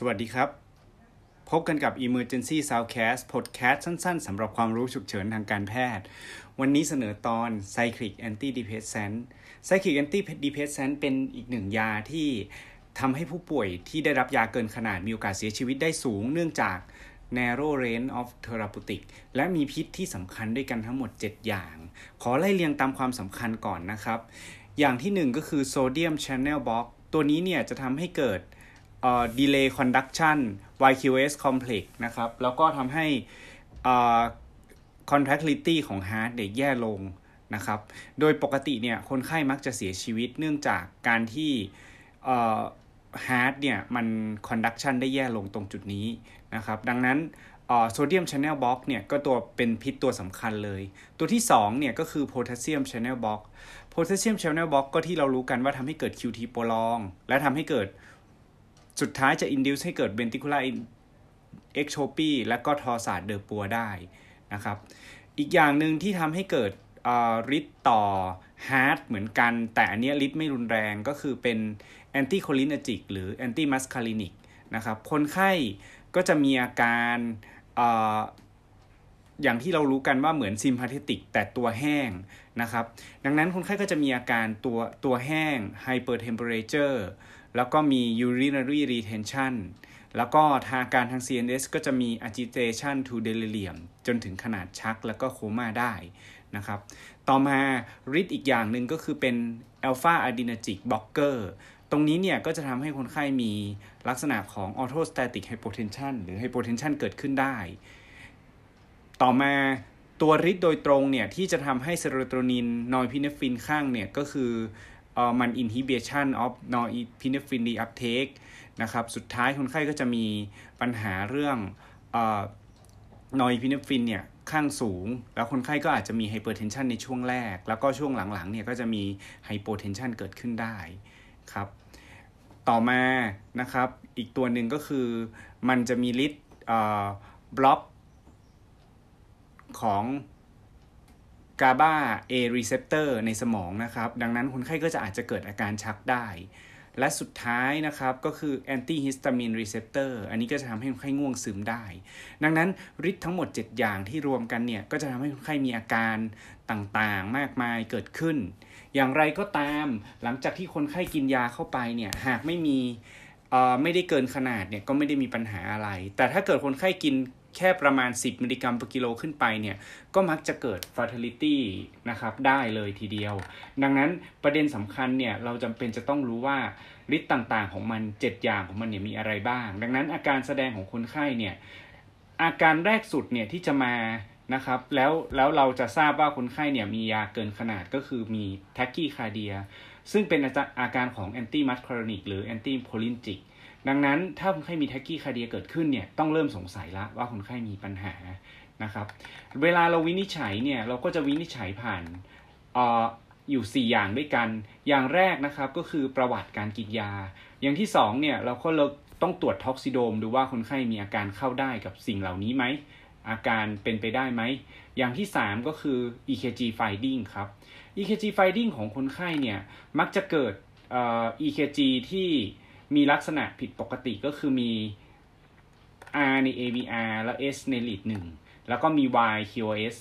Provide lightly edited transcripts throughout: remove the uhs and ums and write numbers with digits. สวัสดีครับพบกันกับ Emergency Southcast Podcast สั้นๆสำหรับความรู้ฉุกเฉินทางการแพทย์วันนี้เสนอตอน Cyclic Antidepressant Cyclic Antidepressant เป็นอีกหนึ่งยาที่ทำให้ผู้ป่วยที่ได้รับยาเกินขนาดมีโอกาสเสียชีวิตได้สูงเนื่องจาก Narrow Range of Therapeutic และมีพิษที่สำคัญด้วยกันทั้งหมด7อย่างขอไล่เรียงตามความสำคัญก่อนนะครับอย่างที่1ก็คือ Sodium Channel Block ตัวนี้เนี่ยจะทำให้เกิดdelay conduction QRS complex นะครับแล้วก็ทำให้contractility ของ heart เนี่ยแย่ลงนะครับโดยปกติเนี่ยคนไข้มักจะเสียชีวิตเนื่องจากการที่heart เนี่ยมัน conduction ได้แย่ลงตรงจุดนี้นะครับดังนั้นsodium channel block เนี่ยก็ตัวเป็นพิษตัวสำคัญเลยตัวที่2เนี่ยก็คือ potassium channel block potassium channel block ก็ที่เรารู้กันว่าทำให้เกิด QT prolong และทำให้เกิดสุดท้ายจะ induce ให้เกิด Ventricular Ectopy และก็ทอสาดเดอปัวได้นะครับอีกอย่างหนึ่งที่ทำให้เกิดฤทธิ์ต่อ heart เหมือนกันแต่อันนี้ฤทธิ์ไม่รุนแรงก็คือเป็น anti cholinergic หรือ anti muscarinic นะครับคนไข้ก็จะมีอาการอย่างที่เรารู้กันว่าเหมือน sympathetic แต่ตัวแห้งนะครับดังนั้นคนไข้ก็จะมีอาการตัวแห้ง hyper temperatureแล้วก็มี urinary retention แล้วก็ทางการทาง CNS ก็จะมี agitation to delirium จนถึงขนาดชักแล้วก็โคม่าได้นะครับต่อมาฤทธิ์อีกอย่างหนึ่งก็คือเป็น alpha adrenergic blocker ตรงนี้เนี่ยก็จะทำให้คนไข้มีลักษณะของ orthostatic hypotension หรือ hypotension เกิดขึ้นได้ต่อมาตัวฤทธิ์โดยตรงเนี่ยที่จะทำให้ serotonin norepinephrine ข้างเนี่ยก็คือมัน inhibition of norepinephrine reuptake นะครับสุดท้ายคนไข้ก็จะมีปัญหาเรื่องnorepinephrine เนี่ยข้างสูงแล้วคนไข้ก็อาจจะมี hypertension ในช่วงแรกแล้วก็ช่วงหลังๆเนี่ยก็จะมี hypotension เกิดขึ้นได้ครับต่อมานะครับอีกตัวหนึ่งก็คือมันจะมีฤทธิ์บล็อกของGABA A receptor ในสมองนะครับดังนั้นคนไข้ก็จะอาจจะเกิดอาการชักได้และสุดท้ายนะครับก็คือ antihistamine receptor อันนี้ก็จะทำให้คนไข้ง่วงซึมได้ดังนั้นฤทธิ์ทั้งหมด7อย่างที่รวมกันเนี่ยก็จะทำให้คนไข้มีอาการต่างๆมากมายเกิดขึ้นอย่างไรก็ตามหลังจากที่คนไข้กินยาเข้าไปเนี่ยหากไม่ได้เกินขนาดเนี่ยก็ไม่ได้มีปัญหาอะไรแต่ถ้าเกิดคนไข้กินแค่ประมาณ10มิลลิกรัมต่อกิโลขึ้นไปเนี่ยก็มักจะเกิด fatality นะครับได้เลยทีเดียวดังนั้นประเด็นสำคัญเนี่ยเราจำเป็นจะต้องรู้ว่าฤทธิ์ต่างๆของมัน7อย่างของมันเนี่ยมีอะไรบ้างดังนั้นอาการแสดงของคนไข้เนี่ยอาการแรกสุดเนี่ยที่จะมานะครับแล้วเราจะทราบว่าคนไข้เนี่ยมียาเกินขนาดก็คือมี tachycardia ซึ่งเป็นอาการของ anti muscarinic หรือ anti cholinergicดังนั้นถ้าคนไข้มีแทคกี้คาเดียเกิดขึ้นเนี่ยต้องเริ่มสงสัยละว่าคนไข้มีปัญหานะครับเวลาเราวินิจฉัยเนี่ยเราก็จะวินิจฉัยผ่านอยู่4อย่างด้วยกันอย่างแรกนะครับก็คือประวัติการกินยาอย่างที่2เนี่ยเราก็ต้องตรวจท็อกซิโดมดูว่าคนไข้มีอาการเข้าได้กับสิ่งเหล่านี้ไหมอาการเป็นไปได้ไหมอย่างที่3ก็คือ EKG finding ครับ EKG finding ของคนไข้เนี่ยมักจะเกิดEKG ที่มีลักษณะผิดปกติก็คือมี R ใน aVR และ S ใน LID1 แล้วก็มี Y QRS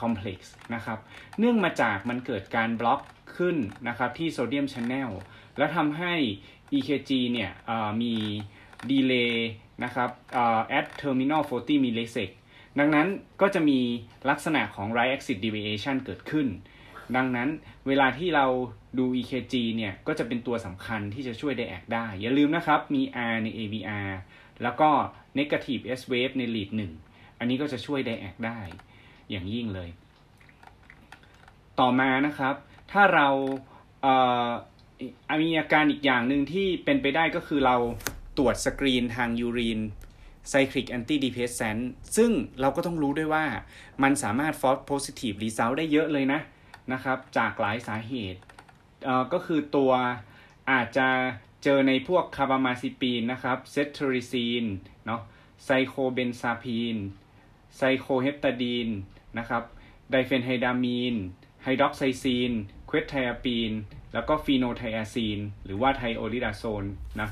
complex นะครับเนื่องมาจากมันเกิดการบล็อกขึ้นนะครับที่ Sodium Channel แล้วทำให้ EKG เนี่ยมีดีเลย์นะครับat terminal 40 millisecond ดังนั้นก็จะมีลักษณะของ right axis deviation เกิดขึ้นดังนั้นเวลาที่เราดู EKG เนี่ยก็จะเป็นตัวสำคัญที่จะช่วย Diagnose ได้อย่าลืมนะครับมี R ใน aVR แล้วก็ Negative S wave ใน LID1 อันนี้ก็จะช่วย Diagnose ได้อย่างยิ่งเลยต่อมานะครับถ้าเรามีอาการอีกอย่างหนึ่งที่เป็นไปได้ก็คือเราตรวจสกรีนทางยูรีนCyclic Antidepressant ซึ่งเราก็ต้องรู้ด้วยว่ามันสามารถ False Positive Result ได้เยอะเลยนะครับจากหลายสาเหตุก็คือตัวอาจจะเจอในพวกคาบามาซิปีนนะครับเซทริ ซีนเนาะไซโคเบนซาพีนไซโคเฮปตาดีนนะครับไดเฟนไฮดามีนไฮดรอกไซซีนเควทไทอาปีนแล้วก็ฟีโนไทอาซีนหรือว่าไทโอริดาโซนนะ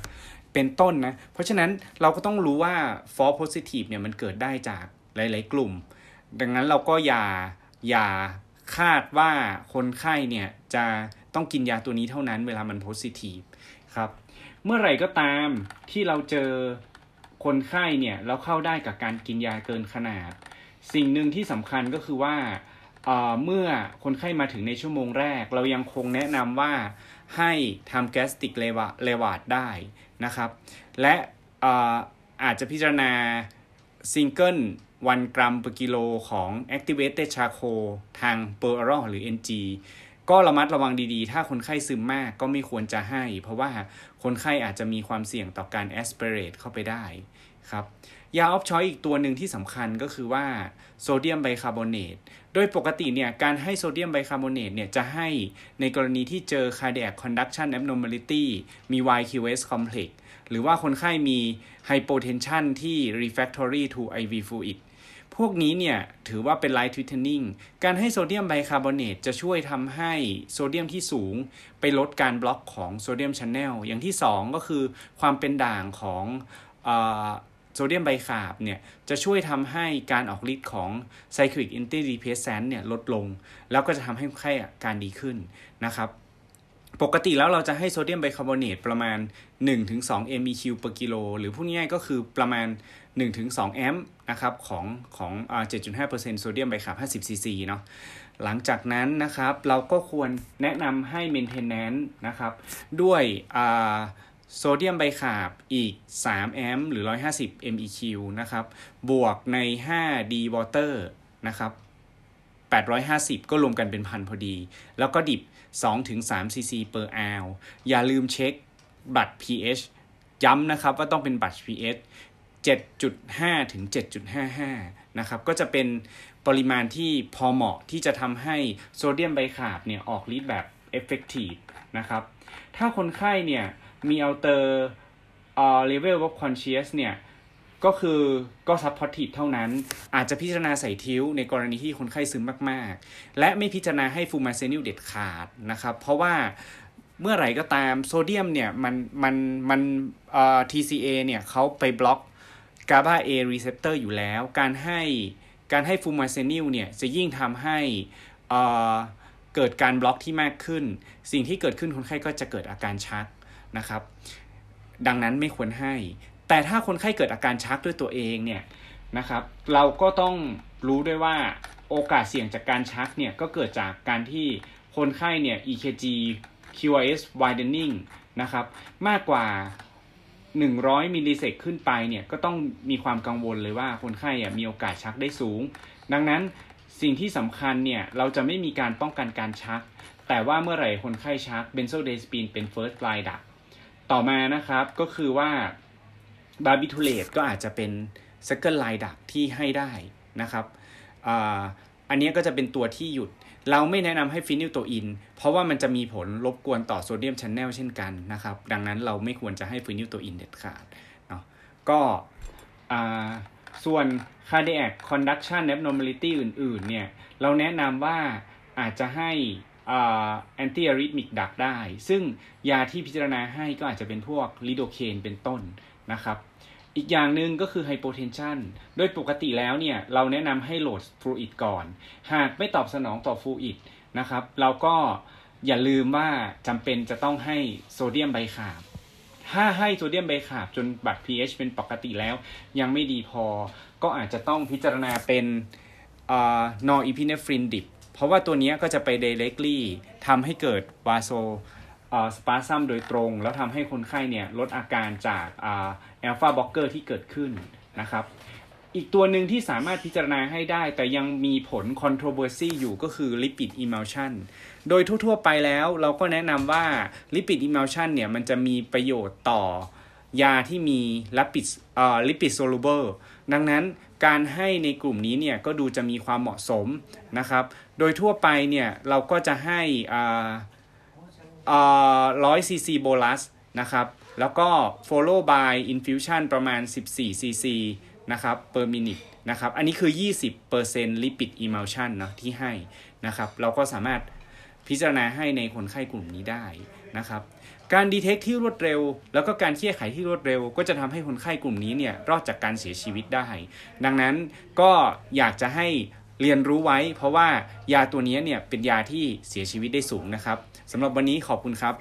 เ เป็นต้นนะเพราะฉะนั้นเราก็ต้องรู้ว่า false positive เนี่ยมันเกิดได้จากหลายๆกลุ่มดังนั้นเราก็อย่าคาดว่าคนไข้เนี่ยจะต้องกินยาตัวนี้เท่านั้นเวลามัน positive ครับเมื่อไหร่ก็ตามที่เราเจอคนไข้เนี่ยแล้วเข้าได้กับการกินยาเกินขนาดสิ่งหนึ่งที่สำคัญก็คือว่าเมื่อคนไข้มาถึงในชั่วโมงแรกเรายังคงแนะนำว่าให้ทำ gastric reward ได้นะครับและอาจจะพิจารณา single 1 กรัมต่อกิโลของ Activated Charcoal ทาง oral หรือ NG ก็ระมัดระวังดีๆถ้าคนไข้ซึมมากก็ไม่ควรจะให้เพราะว่าคนไข้อาจจะมีความเสี่ยงต่อการ aspirate เข้าไปได้ครับยาออฟชอยอีกตัวหนึ่งที่สำคัญก็คือว่าโซเดียมไบคาร์บอเนตโดยปกติเนี่ยการให้โซเดียมไบคาร์บอเนตเนี่ยจะให้ในกรณีที่เจอ Cardiac Conduction Abnormality มี QRS complex หรือว่าคนไข้มี Hypotension ที่ Refractory to IV Fluid พวกนี้เนี่ยถือว่าเป็น Light Threatening การให้โซเดียมไบคาร์บอเนตจะช่วยทำให้โซเดียมที่สูงไปลดการบล็อกของโซเดียม Channel อย่างที่2ก็คือความเป็นด่างของโซเดียมไบคาร์บเนี่ยจะช่วยทำให้การออกฤทธิ์ของ Cyclic Antidepressant เนี่ยลดลงแล้วก็จะทำให้ไข้อาการดีขึ้นนะครับปกติแล้วเราจะให้โซเดียมไบคาร์บอเนตประมาณ 1-2 MEQ ต่อกิโลหรือพูดง่ายๆก็คือประมาณ 1-2 แอมป์นะครับของ 7.5% โซเดียมไบคาร์บ 50cc เนาะหลังจากนั้นนะครับเราก็ควรแนะนำให้ Maintenance นะครับด้วยโซเดียมไบคาร์บอีก3แอมป์หรือ150 MEQ นะครับบวกใน 5D water นะครับ850ก็รวมกันเป็น 1,000 พอดีแล้วก็ดิบ 2-3 cc per hour อย่าลืมเช็คบัตร pH ย้ำนะครับว่าต้องเป็นบัตร pH 7.5-7.55 นะครับก็จะเป็นปริมาณที่พอเหมาะที่จะทำให้โซเดียมไบคาร์บเนี่ยออกฤทธิ์แบบ effective นะครับถ้าคนไข้เนี่ยมีเอาเตอร์level of conscious เนี่ยก็คือsupportive เท่านั้นอาจจะพิจารณาใส่ทิ้วในกรณีที่คนไข้ซึมมากๆและไม่พิจารณาให้ฟูมาเซนิลเด็ดขาดนะครับเพราะว่าเมื่อไหร่ก็ตามโซเดียมเนี่ยมันTCA เนี่ยเขาไปบล็อก GABA A receptor อยู่แล้วการให้ฟูมาเซนิลเนี่ยจะยิ่งทำให้เกิดการบล็อกที่มากขึ้นสิ่งที่เกิดขึ้นคนไข้ก็จะเกิดอาการชักนะครับดังนั้นไม่ควรให้แต่ถ้าคนไข้เกิดอาการชักด้วยตัวเองเนี่ยนะครับเราก็ต้องรู้ด้วยว่าโอกาสเสี่ยงจากการชักเนี่ยก็เกิดจากการที่คนไข้เนี่ย EKG QRS widening นะครับมากกว่า100มิลลิเซกขึ้นไปเนี่ยก็ต้องมีความกังวลเลยว่าคนไข้มีโอกาสชักได้สูงดังนั้นสิ่งที่สำคัญเนี่ยเราจะไม่มีการป้องกันการชักแต่ว่าเมื่อไหร่คนไข้ชัก Benzodiazepine เป็น first line ดักต่อมานะครับก็คือว่า Barbiturate ก็อาจจะเป็น second line ดักที่ให้ได้นะครับอันนี้ก็จะเป็นตัวที่หยุดเราไม่แนะนำให้ฟินิลโตอินเพราะว่ามันจะมีผลรบกวนต่อโซเดียม Channel เช่นกันนะครับดังนั้นเราไม่ควรจะให้ฟินิลโตอินเด็ดขาดเนาะก็ส่วน Cardiac Conduction Abnormality อื่นๆเนี่ยเราแนะนำว่าอาจจะให้antiarrhythmic drug ได้ซึ่งยาที่พิจารณาให้ก็อาจจะเป็นพวก lidocaine เป็นต้นนะครับอีกอย่างหนึ่งก็คือ hypotension โดยปกติแล้วเนี่ยเราแนะนำให้โหลด fluid ก่อนหากไม่ตอบสนองต่อ fluid นะครับเราก็อย่าลืมว่าจำเป็นจะต้องให้โซเดียมไบคาร์บถ้าให้โซเดียมไบคาร์บจนบัตร pH เป็นปกติแล้วยังไม่ดีพอก็อาจจะต้องพิจารณาเป็นnorepinephrine dripเพราะว่าตัวนี้ก็จะไป directly ทำให้เกิด vasospasm โดยตรงแล้วทำให้คนไข้เนี่ยลดอาการจากalpha blocker ที่เกิดขึ้นนะครับอีกตัวหนึ่งที่สามารถพิจารณาให้ได้แต่ยังมีผล controversy อยู่ก็คือ lipid emulsion โดยทั่วๆไปแล้วเราก็แนะนำว่า lipid emulsion เนี่ยมันจะมีประโยชน์ต่อยาที่มี lipid soluble ดังนั้นการให้ในกลุ่มนี้เนี่ยก็ดูจะมีความเหมาะสมนะครับโดยทั่วไปเนี่ยเราก็จะให้100 cc bolus นะครับแล้วก็ follow by infusion ประมาณ14 cc นะครับ per minute นะครับอันนี้คือ 20% lipid emulsion เนาะที่ให้นะครับเราก็สามารถ พิจารณาให้ในคนไข้กลุ่มนี้ได้นะครับการดีเทคที่รวดเร็วแล้วก็การแก้ไขที่รวดเร็วก็จะทำให้คนไข้กลุ่มนี้เนี่ยรอดจากการเสียชีวิตได้ดังนั้นก็อยากจะให้เรียนรู้ไว้เพราะว่ายาตัวนี้เนี่ยเป็นยาที่เสียชีวิตได้สูงนะครับสำหรับวันนี้ขอบคุณครับ